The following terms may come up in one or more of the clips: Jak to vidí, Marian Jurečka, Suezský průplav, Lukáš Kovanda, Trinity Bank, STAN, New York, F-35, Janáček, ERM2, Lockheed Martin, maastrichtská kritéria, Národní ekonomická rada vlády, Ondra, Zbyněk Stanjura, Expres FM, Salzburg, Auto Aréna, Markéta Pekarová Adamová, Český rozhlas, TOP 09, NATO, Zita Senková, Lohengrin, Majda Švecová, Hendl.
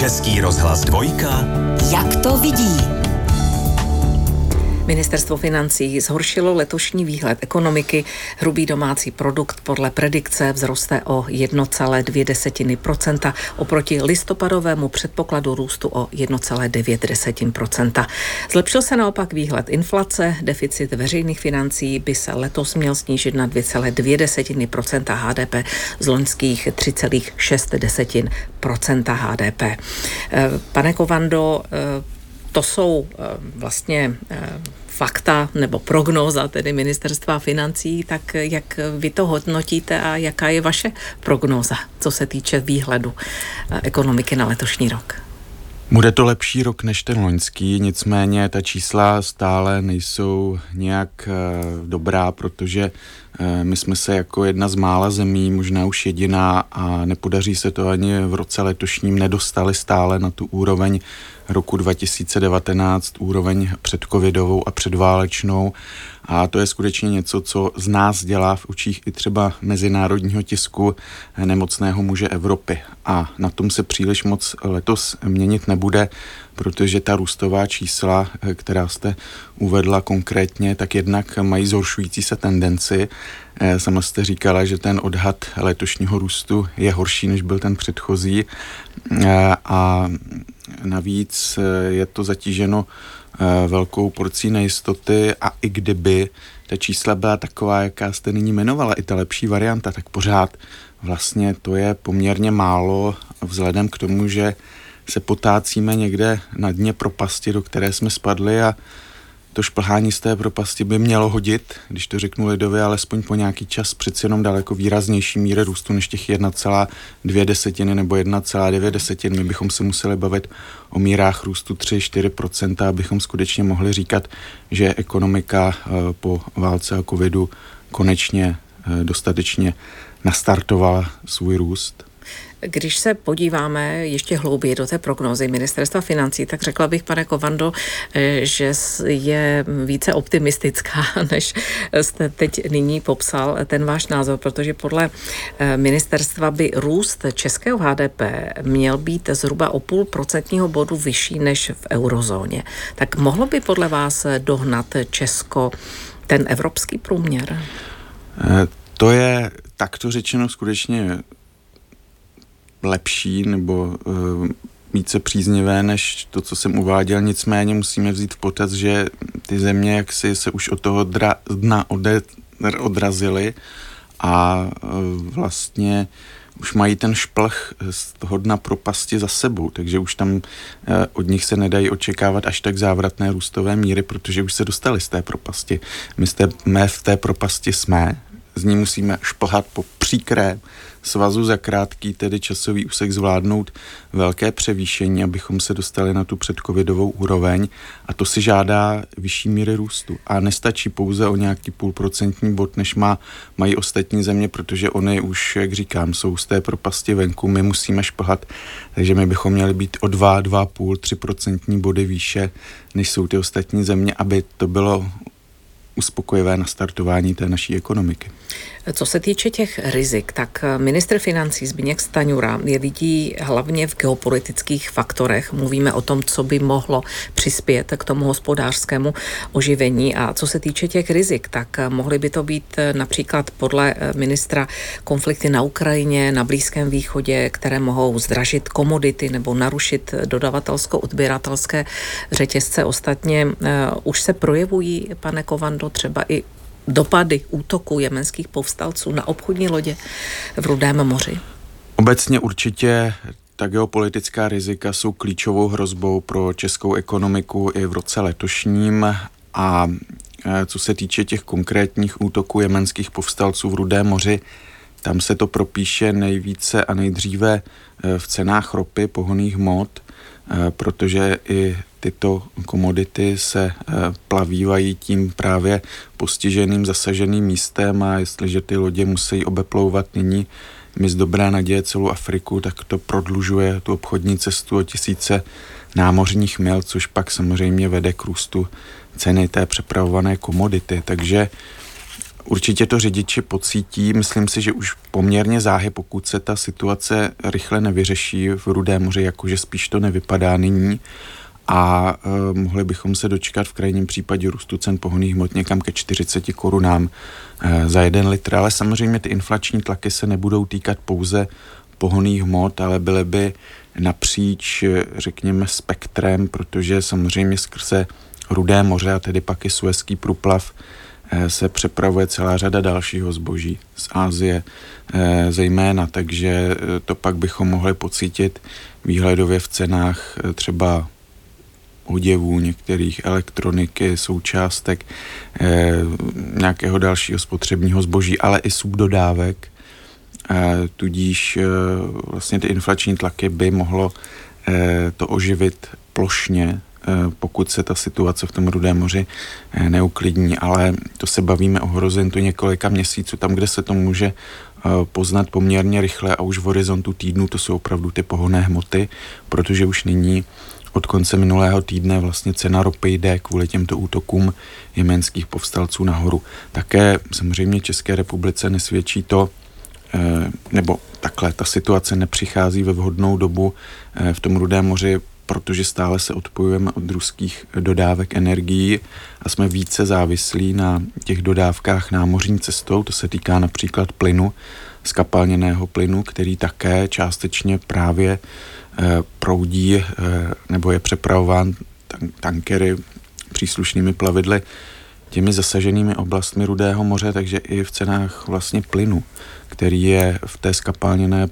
Český rozhlas 2. Jak to vidí? Ministerstvo financí zhoršilo letošní výhled ekonomiky. Hrubý domácí produkt podle predikce vzroste o 1,2% oproti listopadovému předpokladu růstu o 1,9%. Zlepšil se naopak výhled inflace, deficit veřejných financí by se letos měl snížit na 2,2% HDP z loňských 3,6% HDP. Pane Kovando, to jsou vlastně fakta nebo prognóza tedy Ministerstva financí, tak jak vy to hodnotíte a jaká je vaše prognóza, co se týče výhledu ekonomiky na letošní rok? Bude to lepší rok než ten loňský, nicméně ta čísla stále nejsou nějak dobrá, protože my jsme se jako jedna z mála zemí, možná už jediná, a nepodaří se to ani v roce letošním, nedostali stále na tu úroveň roku 2019, úroveň předcovidovou a předválečnou. A to je skutečně něco, co z nás dělá v očích i třeba mezinárodního tisku nemocného muže Evropy. A na tom se příliš moc letos měnit nebude, protože ta růstová čísla, která jste uvedla konkrétně, tak jednak mají zhoršující se tendenci. Sama jste říkala, že ten odhad letošního růstu je horší, než byl ten předchozí. A navíc je to zatíženo velkou porcí nejistoty, a i kdyby ta čísla byla taková, jaká jste nyní jmenovala, i ta lepší varianta, tak pořád vlastně to je poměrně málo vzhledem k tomu, že se potácíme někde na dně propasti, do které jsme spadli, a to šplhání z té propasti by mělo hodit, když to řeknu lidově, alespoň po nějaký čas přeci jenom daleko výraznější míry růstu než těch 1,2 nebo 1,9. My bychom se museli bavit o mírách růstu 3-4%, abychom skutečně mohli říkat, že ekonomika po válce a covidu konečně dostatečně nastartovala svůj růst. Když se podíváme ještě hlouběji do té prognózy Ministerstva financí, tak řekla bych, pane Kovando, že je více optimistická, než jste teď nyní popsal ten váš názor, protože podle ministerstva by růst českého HDP měl být zhruba o 0,5% bodu vyšší než v eurozóně. Tak mohlo by podle vás dohnat Česko ten evropský průměr? To je takto řečeno skutečně lepší nebo více příznivé než to, co jsem uváděl. Nicméně musíme vzít v potaz, že ty země jaksi se už od toho dna odrazily a vlastně už mají ten šplh z toho dna propasti za sebou, takže už tam od nich se nedají očekávat až tak závratné růstové míry, protože už se dostali z té propasti. My v té propasti jsme, z ní musíme šplhat po příkré svazu za krátký, tedy časový úsek, zvládnout velké převýšení, abychom se dostali na tu předcovidovou úroveň, a to si žádá vyšší míry růstu. A nestačí pouze o nějaký 0,5% bod, než mají ostatní země, protože oni už, jak říkám, jsou z té propasti venku, my musíme šplhat, takže my bychom měli být o 2, 2,5, 3% body výše, než jsou ty ostatní země, aby to bylo uspokojivé nastartování té naší ekonomiky. Co se týče těch rizik, tak ministr financí Zbyněk Stanjura je vidí hlavně v geopolitických faktorech. Mluvíme o tom, co by mohlo přispět k tomu hospodářskému oživení. A co se týče těch rizik, tak mohly by to být například podle ministra konflikty na Ukrajině, na Blízkém východě, které mohou zdražit komodity nebo narušit dodavatelsko-odběratelské řetězce. Ostatně už se projevují, pane Kovando, třeba i dopady útoku jemenských povstalců na obchodní lodě v Rudém moři? Obecně určitě ta geopolitická rizika jsou klíčovou hrozbou pro českou ekonomiku i v roce letošním, a co se týče těch konkrétních útoků jemenských povstalců v Rudém moři, tam se to propíše nejvíce a nejdříve v cenách ropy, pohonných hmot, protože i tyto komodity se plavívají tím právě postiženým, zasaženým místem, a jestliže ty lodě musí obeplouvat nyní z dobré naděje celou Afriku, tak to prodlužuje tu obchodní cestu o tisíce námořních mil, což pak samozřejmě vede k růstu ceny té přepravované komodity. Takže Určitě to řidiči pocítí, myslím si, že už poměrně záhy, pokud se ta situace rychle nevyřeší v Rudém moři, jakože spíš to nevypadá nyní, a mohli bychom se dočkat v krajním případě růstu cen pohonných hmot někam ke 40 korunám za 1 litr, ale samozřejmě ty inflační tlaky se nebudou týkat pouze pohonných hmot, ale byly by napříč, řekněme, spektrem, protože samozřejmě skrze Rudé moře a tedy pak i Suezský průplav se přepravuje celá řada dalšího zboží z Asie zejména, takže to pak bychom mohli pocítit výhledově v cenách třeba oděvů, některých elektroniky, součástek, nějakého dalšího spotřebního zboží, ale i subdodávek, tudíž vlastně ty inflační tlaky by mohlo to oživit plošně, pokud se ta situace v tom Rudém moři neuklidní, ale to se bavíme o horizontu několika měsíců, tam, kde se to může poznat poměrně rychle a už v horizontu týdnu, to jsou opravdu ty pohonné hmoty, protože už nyní od konce minulého týdne vlastně cena ropy jde kvůli těmto útokům jemenských povstalců nahoru. Také samozřejmě České republice nesvědčí to, nebo takhle, ta situace nepřichází ve vhodnou dobu v tom Rudém moři, protože stále se odpojujeme od ruských dodávek energií a jsme více závislí na těch dodávkách námořní cestou, to se týká například plynu, skapalněného plynu, který také částečně právě proudí nebo je přepravován tankery příslušnými plavidly těmi zasaženými oblastmi Rudého moře, takže i v cenách vlastně plynu, který je v té skapalněné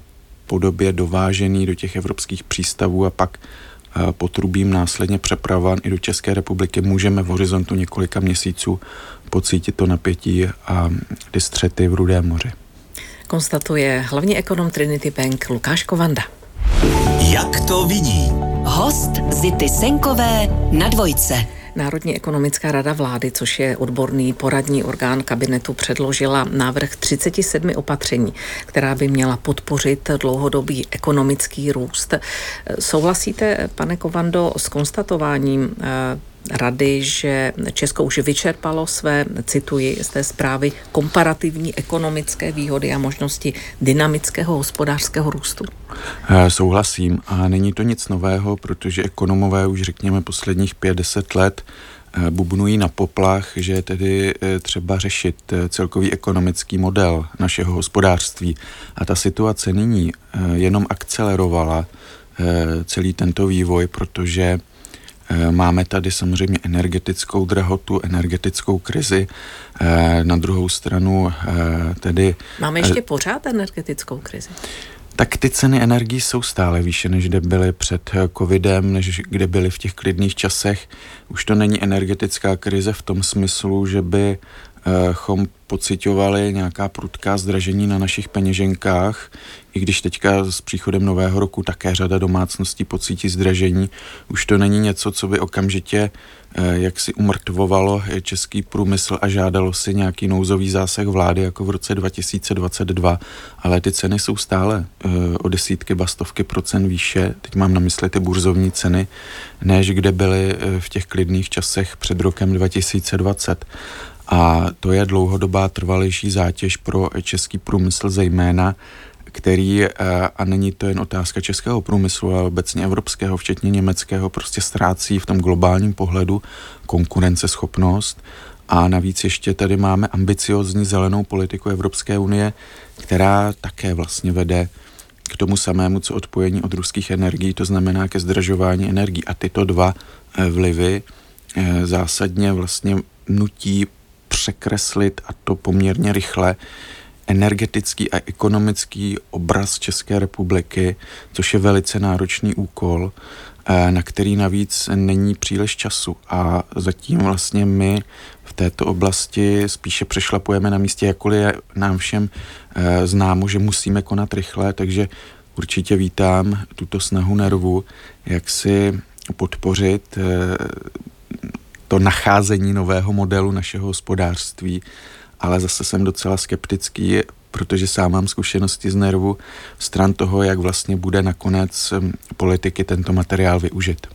podobě dovážený do těch evropských přístavů a pak potrubím následně přepravován i do České republiky, můžeme v horizontu několika měsíců pocítit to napětí a ty střety v Rudém moři. Konstatuje hlavní ekonom Trinity Bank Lukáš Kovanda. Jak to vidí? Host Zity Senkové na Dvojce. Národní ekonomická rada vlády, což je odborný poradní orgán kabinetu, předložila návrh 37 opatření, která by měla podpořit dlouhodobý ekonomický růst. Souhlasíte, pane Kovando, s konstatováním rady, že Česko už vyčerpalo své, cituji z té zprávy, komparativní ekonomické výhody a možnosti dynamického hospodářského růstu? Souhlasím a není to nic nového, protože ekonomové už řekněme posledních 50 let bubnují na poplach, že tedy třeba řešit celkový ekonomický model našeho hospodářství. A ta situace nyní jenom akcelerovala celý tento vývoj, protože máme tady samozřejmě energetickou drahotu, energetickou krizi, na druhou stranu tedy... Máme ještě pořád energetickou krizi? Tak ty ceny energií jsou stále výše, než kde byly před covidem, než kde byly v těch klidných časech. Už to není energetická krize v tom smyslu, že bychom pocitovali nějaká prudká zdražení na našich peněženkách, i když teďka s příchodem nového roku také řada domácností pocítí zdražení. Už to není něco, co by okamžitě jaksi umrtvovalo český průmysl a žádalo si nějaký nouzový zásah vlády jako v roce 2022, ale ty ceny jsou stále o desítky, ba stovky procent výše, teď mám na mysli ty burzovní ceny, než kde byly v těch klidných časech před rokem 2020. A to je dlouhodobá trvalejší zátěž pro český průmysl zejména, který, a není to jen otázka českého průmyslu, ale obecně evropského, včetně německého, prostě ztrácí v tom globálním pohledu konkurenceschopnost. A navíc ještě tady máme ambiciozní zelenou politiku Evropské unie, která také vlastně vede k tomu samému, co odpojení od ruských energií, to znamená ke zdražování energií. A tyto dva vlivy zásadně vlastně nutí překreslit, a to poměrně rychle, energetický a ekonomický obraz České republiky, což je velice náročný úkol, na který navíc není příliš času. A zatím vlastně my v této oblasti spíše přešlapujeme na místě, jakkoliv je nám všem známo, že musíme konat rychle, takže určitě vítám tuto snahu nervu, jak si podpořit to nacházení nového modelu našeho hospodářství, ale zase jsem docela skeptický, protože sám mám zkušenosti z nervu stran toho, jak vlastně bude nakonec politiky tento materiál využit.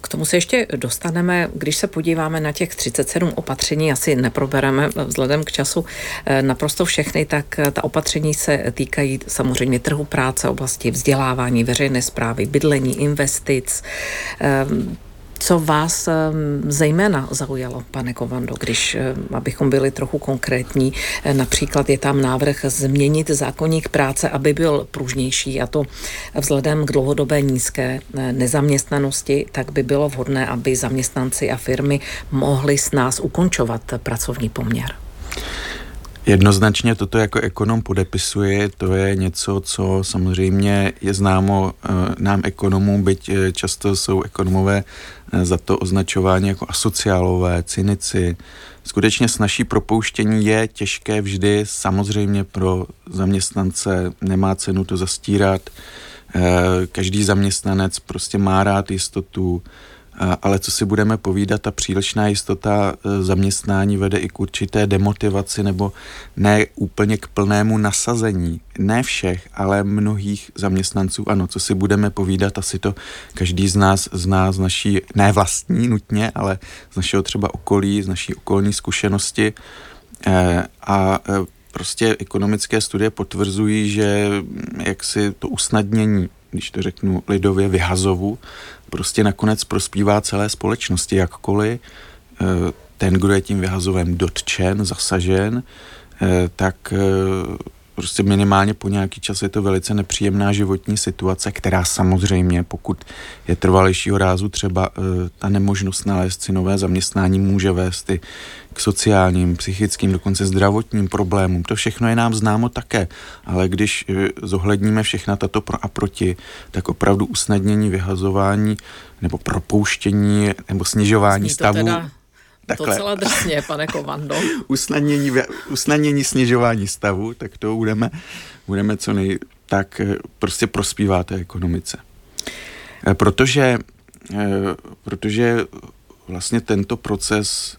K tomu se ještě dostaneme, když se podíváme na těch 37 opatření, asi neprobereme vzhledem k času naprosto všechny, tak ta opatření se týkají samozřejmě trhu práce, oblasti vzdělávání, veřejné správy, bydlení, investic. Co vás zejména zaujalo, pane Kovando, když, abychom byli trochu konkrétní, například je tam návrh změnit zákoník práce, aby byl pružnější, a to vzhledem k dlouhodobé nízké nezaměstnanosti, tak by bylo vhodné, aby zaměstnanci a firmy mohli s nás ukončovat pracovní poměr. Jednoznačně toto jako ekonom podepisuji, to je něco, co samozřejmě je známo nám ekonomům, byť často jsou ekonomové za to označování jako asociálové, cynici. Skutečně snazší propouštění je těžké vždy, samozřejmě pro zaměstnance nemá cenu to zastírat. Každý zaměstnanec prostě má rád jistotu, ale co si budeme povídat, ta přílišná jistota zaměstnání vede i k určité demotivaci nebo ne úplně k plnému nasazení. Ne všech, ale mnohých zaměstnanců. Ano, co si budeme povídat, asi to každý z nás zná z naší, ne vlastní nutně, ale z našeho třeba okolí, z naší okolní zkušenosti. A prostě ekonomické studie potvrzují, že jaksi to usnadnění, když to řeknu lidově, vyhazovu, prostě nakonec prospívá celé společnosti, jakkoliv ten, kdo je tím vyhazovem dotčen, zasažen, tak prostě minimálně po nějaký čas je to velice nepříjemná životní situace, která samozřejmě, pokud je trvalejšího rázu, třeba ta nemožnost nalézt si nové zaměstnání může vést i k sociálním, psychickým, dokonce zdravotním problémům. To všechno je nám známo také, ale když zohledníme všechna tato pro a proti, tak opravdu usnadnění, vyhazování nebo propouštění nebo snižování stavu... Takhle. Docela drsně, pane Kovando. usnadnění snižování stavu, tak to budeme co nej... Tak prostě prospívá té ekonomice. Protože vlastně tento proces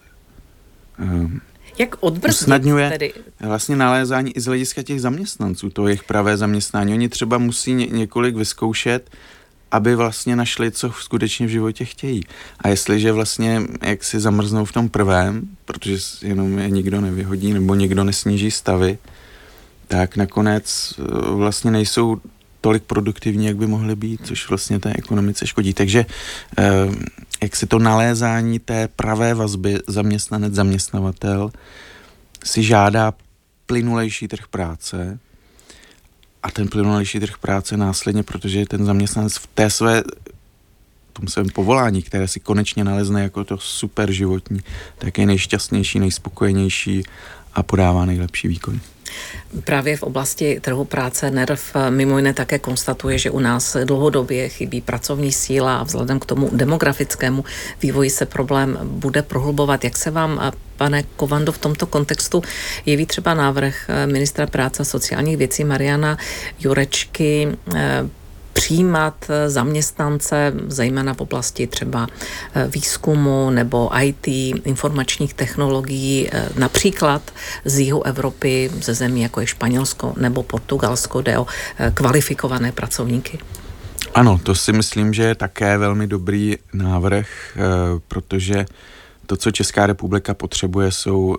usnadňuje tedy vlastně nalézání i z hlediska těch zaměstnanců, to jejich pravé zaměstnání. Oni třeba musí několik vyzkoušet, aby vlastně našli, co skutečně v životě chtějí. A jestliže vlastně jak si zamrznou v tom prvém, protože jenom je nikdo nevyhodí nebo nikdo nesníží stavy, tak nakonec vlastně nejsou tolik produktivní, jak by mohly být, což vlastně té ekonomice škodí. Takže jak si to nalézání té pravé vazby zaměstnanec-zaměstnavatel si žádá plynulejší trh práce, a ten plynulejší trh práce následně, protože ten zaměstnanec v té svém povolání, které si konečně nalezne jako to super životní, tak je nejšťastnější, nejspokojenější a podává nejlepší výkon. Právě v oblasti trhu práce NERV mimo jiné také konstatuje, že u nás dlouhodobě chybí pracovní síla a vzhledem k tomu demografickému vývoji se problém bude prohlubovat. Jak se vám, pane Kovando, v tomto kontextu jeví třeba návrh ministra práce a sociálních věcí Mariana Jurečky přijímat zaměstnance, zejména v oblasti třeba výzkumu nebo IT, informačních technologií, například z jihu Evropy, ze zemí jako je Španělsko nebo Portugalsko, jde o kvalifikované pracovníky? Ano, to si myslím, že je také velmi dobrý návrh, protože to, co Česká republika potřebuje, jsou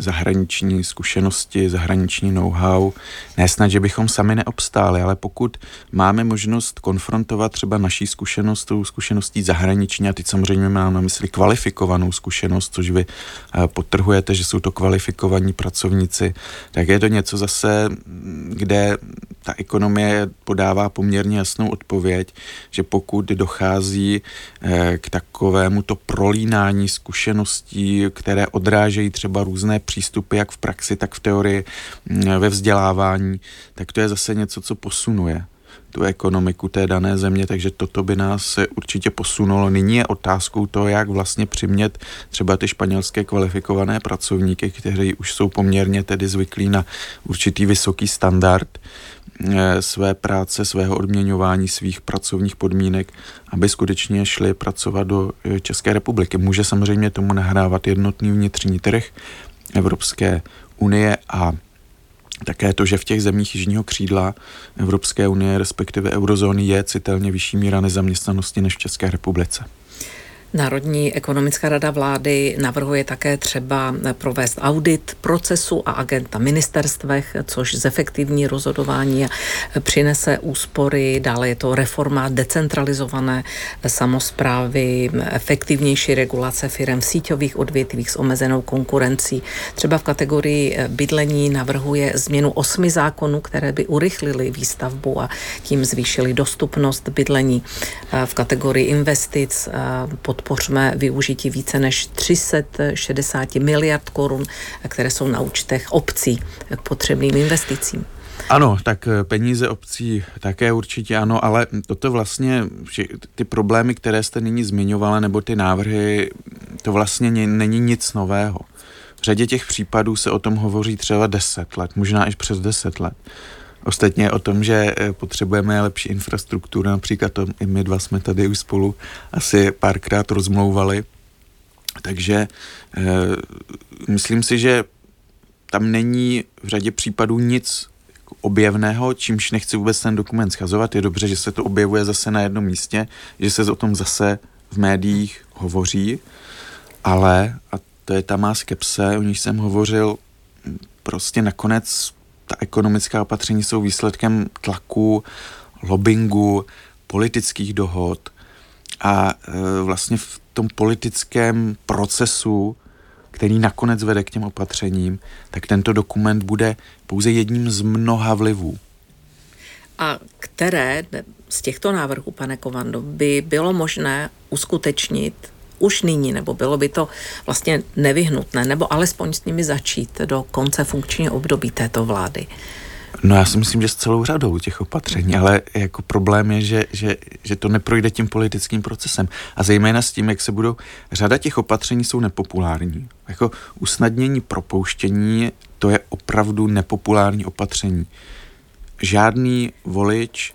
zahraniční zkušenosti, zahraniční know-how. Ne snad, že bychom sami neobstáli, ale pokud máme možnost konfrontovat třeba naší zkušenost tou zkušeností zahraniční, a teď samozřejmě mám na mysli kvalifikovanou zkušenost, což vy podtrhujete, že jsou to kvalifikovaní pracovníci, tak je to něco zase, kde ta ekonomie podává poměrně jasnou odpověď, že pokud dochází k takovému to prolínání zkušeností, které odrážejí třeba různé přístupy, jak v praxi, tak v teorii, ve vzdělávání, tak to je zase něco, co posunuje tu ekonomiku té dané země, takže toto by nás určitě posunulo. Nyní je otázkou to, jak vlastně přimět třeba ty španělské kvalifikované pracovníky, kteří už jsou poměrně tedy zvyklí na určitý vysoký standard své práce, svého odměňování, svých pracovních podmínek, aby skutečně šli pracovat do České republiky. Může samozřejmě tomu nahrávat jednotný vnitřní trh Evropské unie a Také to, že v těch zemích jižního křídla Evropské unie, respektive eurozóny, je citelně vyšší míra nezaměstnanosti než v České republice. Národní ekonomická rada vlády navrhuje také třeba provést audit procesu a agent na ministerstvech, což zefektivní rozhodování přinese úspory. Dále je to reforma decentralizované samosprávy, efektivnější regulace firem v síťových odvětvích s omezenou konkurencí. Třeba v kategorii bydlení navrhuje změnu 8 zákonů, které by urychlily výstavbu a tím zvýšily dostupnost bydlení. V kategorii investic podpořme využití více než 360 miliard korun, které jsou na účtech obcí k potřebným investicím. Ano, tak peníze obcí také určitě ano, ale toto vlastně, ty problémy, které jste nyní zmiňovala, nebo ty návrhy, to vlastně není nic nového. V řadě těch případů se o tom hovoří třeba 10 let, možná i přes 10 let. Ostatně o tom, že potřebujeme lepší infrastrukturu, například to i my dva jsme tady už spolu asi párkrát rozmlouvali. Takže myslím si, že tam není v řadě případů nic objevného, čímž nechci vůbec ten dokument schazovat. Je dobře, že se to objevuje zase na jednom místě, že se o tom zase v médiích hovoří, ale, a to je ta má skepse, o níž jsem hovořil, prostě nakonec ta ekonomická opatření jsou výsledkem tlaku, lobbingu, politických dohod a vlastně v tom politickém procesu, který nakonec vede k těm opatřením, tak tento dokument bude pouze jedním z mnoha vlivů. A které z těchto návrhů, pane Kovando, by bylo možné uskutečnit už nyní, nebo bylo by to vlastně nevyhnutné, nebo alespoň s nimi začít do konce funkčního období této vlády? No já si myslím, že s celou řadou těch opatření, ale jako problém je, že to neprojde tím politickým procesem. A zejména s tím, jak se budou... Řada těch opatření jsou nepopulární. Jako usnadnění propouštění, to je opravdu nepopulární opatření. Žádný volič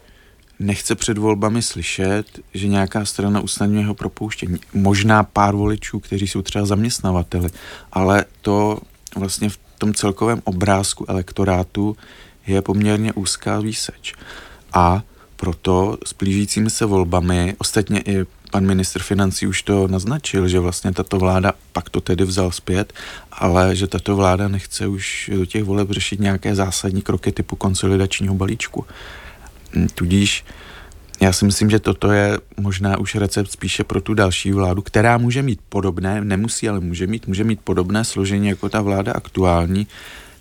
nechce před volbami slyšet, že nějaká strana usnadňuje jeho propouštění. Možná pár voličů, kteří jsou třeba zaměstnavateli, ale to vlastně v tom celkovém obrázku elektorátu je poměrně úzká výseč. A proto s blížícími se volbami, ostatně i pan ministr financí už to naznačil, že vlastně tato vláda, pak to tedy vzal zpět, ale že tato vláda nechce už do těch voleb řešit nějaké zásadní kroky typu konsolidačního balíčku. Tudíž já si myslím, že toto je možná už recept spíše pro tu další vládu, která může mít podobné, nemusí, ale může mít podobné složení jako ta vláda aktuální,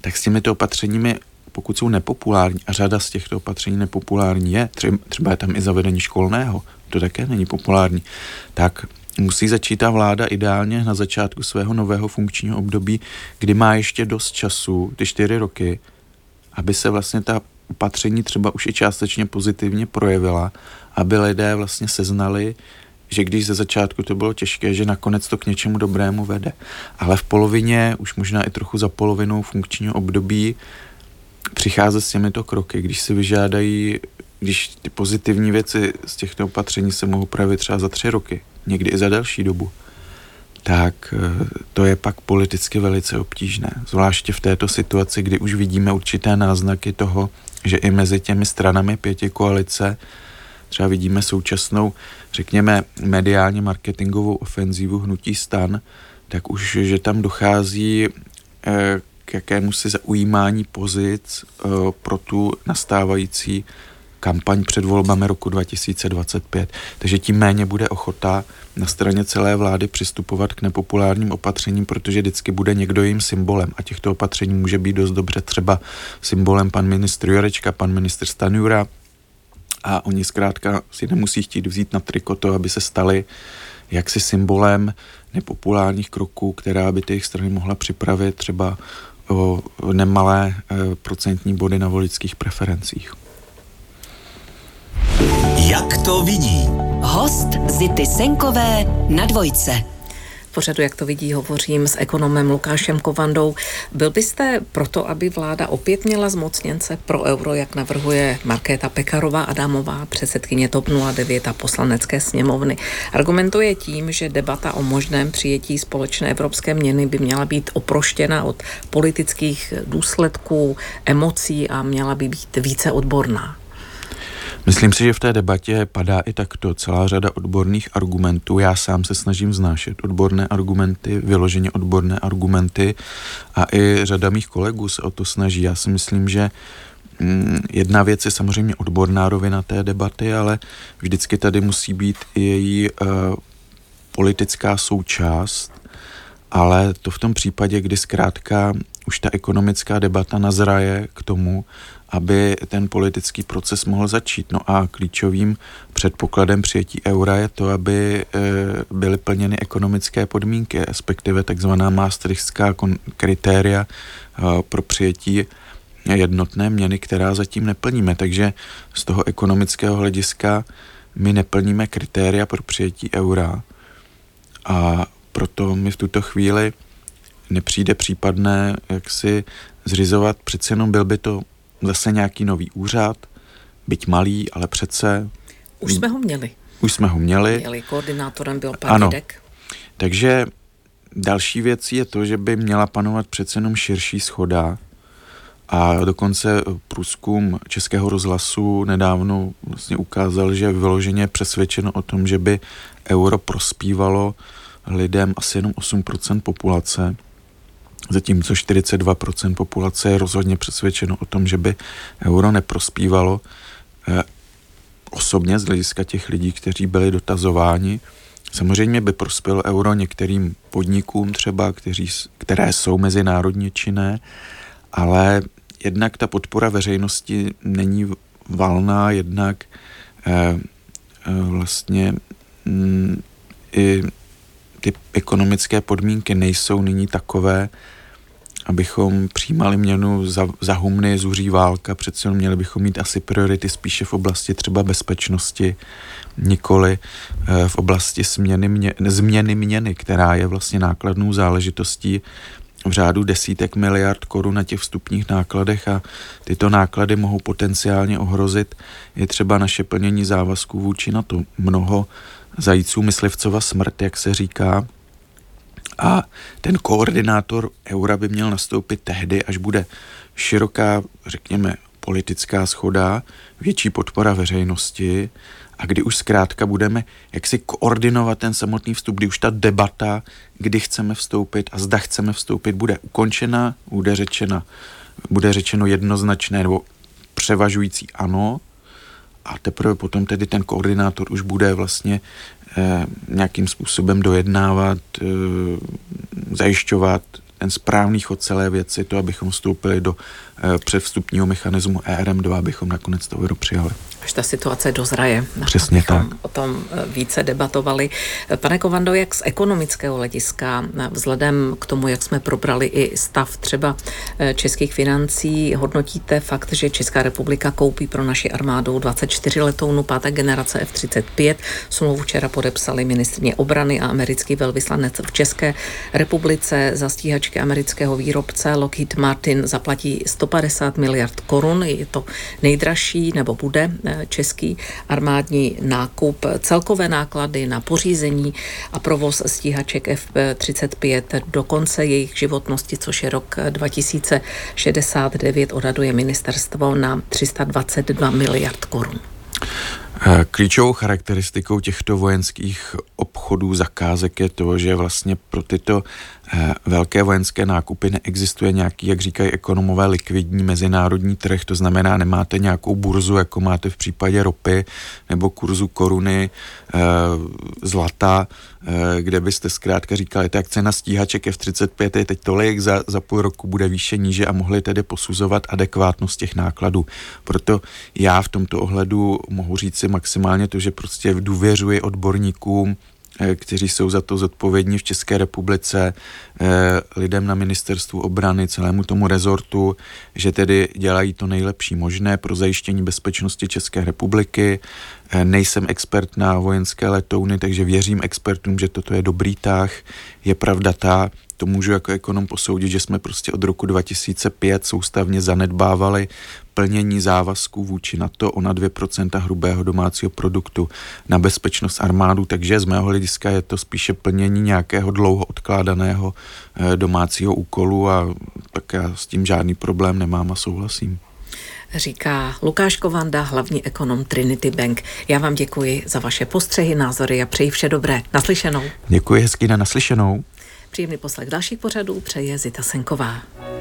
tak s těmito opatřeními, pokud jsou nepopulární, a řada z těchto opatření nepopulární je, třeba je tam i zavedení školného, to také není populární, tak musí začít ta vláda ideálně na začátku svého nového funkčního období, kdy má ještě dost času, ty 4 roky, aby se vlastně ta opatření třeba už i částečně pozitivně projevila, aby lidé vlastně seznali, že když ze začátku to bylo těžké, že nakonec to k něčemu dobrému vede. Ale v polovině, už možná i trochu za polovinou funkčního období přicházet s těmito kroky, když se vyžádají, když ty pozitivní věci z těchto opatření se mohou projevit třeba za 3 roky, někdy i za delší dobu, tak to je pak politicky velice obtížné. Zvláště v této situaci, kdy už vidíme určité náznaky toho, že i mezi těmi stranami 5 koalice třeba vidíme současnou, řekněme, mediálně marketingovou ofenzívu hnutí STAN, tak už, že tam dochází k jakémusi zaujímání pozic pro tu nastávající kampaň před volbami roku 2025. Takže tím méně bude ochota na straně celé vlády přistupovat k nepopulárním opatřením, protože vždycky bude někdo jejím symbolem. A těchto opatření může být dost dobře třeba symbolem pan ministr Jurečka, pan ministr Stanjura. A oni zkrátka si nemusí chtít vzít na triko to, aby se stali jaksi symbolem nepopulárních kroků, která by ty jejich strany mohla připravit třeba o nemalé procentní body na voličských preferencích. Jak to vidí? Host Zity Senkové na Dvojce. pořadu Jak to vidí hovořím s ekonomem Lukášem Kovandou. Byl byste proto, aby vláda opět měla zmocněnce pro euro, jak navrhuje Markéta Pekarová Adamová, předsedkyně TOP 09 a Poslanecké sněmovny? Argumentuje tím, že debata o možném přijetí společné evropské měny by měla být oproštěna od politických důsledků, emocí a měla by být více odborná. Myslím si, že v té debatě padá i takto celá řada odborných argumentů. Já sám se snažím vznášet odborné argumenty, vyloženě odborné argumenty a i řada mých kolegů se o to snaží. Já si myslím, že jedna věc je samozřejmě odborná rovina té debaty, ale vždycky tady musí být i její politická součást, ale to v tom případě, kdy zkrátka už ta ekonomická debata nazraje k tomu, aby ten politický proces mohl začít. No a klíčovým předpokladem přijetí eura je to, aby byly plněny ekonomické podmínky, respektive takzvaná maastrichtská kritéria pro přijetí jednotné měny, která zatím neplníme. Takže z toho ekonomického hlediska my neplníme kritéria pro přijetí eura a proto mi v tuto chvíli nepřijde případné, jak si zřizovat, přece jenom byl by to zase nějaký nový úřad, byť malý, ale přece... Už jsme ho měli. Koordinátorem byl pan Lidek. Takže další věc je to, že by měla panovat přece jenom širší shoda a dokonce průzkum Českého rozhlasu nedávno vlastně ukázal, že vyloženě je přesvědčeno o tom, že by euro prospívalo lidem asi jenom 8% populace, zatímco 42% populace je rozhodně přesvědčeno o tom, že by euro neprospívalo. Osobně z hlediska těch lidí, kteří byli dotazováni, samozřejmě by prospělo euro některým podnikům třeba, které jsou mezinárodně činné, ale jednak ta podpora veřejnosti není valná, jednak vlastně i ty ekonomické podmínky nejsou nyní takové, abychom přijímali měnu za humny, zuří válka, přece měli bychom mít asi priority spíše v oblasti třeba bezpečnosti, nikoli v oblasti změny měny, která je vlastně nákladnou záležitostí v řádu desítek miliard korun na těch vstupních nákladech a tyto náklady mohou potenciálně ohrozit i třeba naše plnění závazků vůči NATO. Mnoho zajíců myslivcova smrt, jak se říká, a ten koordinátor eura by měl nastoupit tehdy, až bude široká, řekněme, politická shoda, větší podpora veřejnosti a kdy už zkrátka budeme jaksi koordinovat ten samotný vstup, kdy už ta debata, kdy chceme vstoupit a zda chceme vstoupit, bude ukončena, bude řečeno jednoznačné nebo převažující ano, a teprve potom tedy ten koordinátor už bude vlastně nějakým způsobem dojednávat, zajišťovat ten správný chod celé věci, to, abychom vstoupili do předvstupního mechanismu ERM2, abychom nakonec to euro přijali. Až ta situace dozraje. Přesně tak. O tom více debatovali. Pane Kovando, jak z ekonomického hlediska, vzhledem k tomu, jak jsme probrali i stav třeba českých financí, hodnotíte fakt, že Česká republika koupí pro naši armádu 24 letounů páté generace F-35. Smlouvu včera podepsali ministryně obrany a americký velvyslanec v České republice. Za stíhačky amerického výrobce Lockheed Martin zaplatí 150 miliard korun. Je to nejdražší, nebo bude český armádní nákup. Celkové náklady na pořízení a provoz stíhaček F-35 do konce jejich životnosti, což je rok 2069, odhaduje ministerstvo na 322 miliard korun. Klíčovou charakteristikou těchto vojenských obchodů, zakázek je to, že vlastně pro tyto velké vojenské nákupy neexistuje nějaký, jak říkají ekonomové, likvidní mezinárodní trh, to znamená, nemáte nějakou burzu, jako máte v případě ropy nebo kurzu koruny, zlata, kde byste zkrátka říkali, tak cena stíhaček F-35 je teď tolik, za půl roku bude výše níže a mohli tedy posuzovat adekvátnost těch nákladů. Proto já v tomto ohledu mohu říct si maximálně to, že prostě důvěřuji odborníkům, kteří jsou za to zodpovědní v České republice, lidem na ministerstvu obrany, celému tomu rezortu, že tedy dělají to nejlepší možné pro zajištění bezpečnosti České republiky. Nejsem expert na vojenské letouny, takže věřím expertům, že toto je dobrý tah, je pravda ta. To můžu jako ekonom posoudit, že jsme prostě od roku 2005 soustavně zanedbávali plnění závazků vůči NATO o na 2% hrubého domácího produktu na bezpečnost armádu, takže z mého hlediska je to spíše plnění nějakého dlouho odkládaného domácího úkolu a tak já s tím žádný problém nemám a souhlasím. Říká Lukáš Kovanda, hlavní ekonom Trinity Bank. Já vám děkuji za vaše postřehy, názory a přeji vše dobré. Naslyšenou. Děkuji, hezký den, naslyšenou. Příjemný poslech dalších pořadů přeje Zita Senková.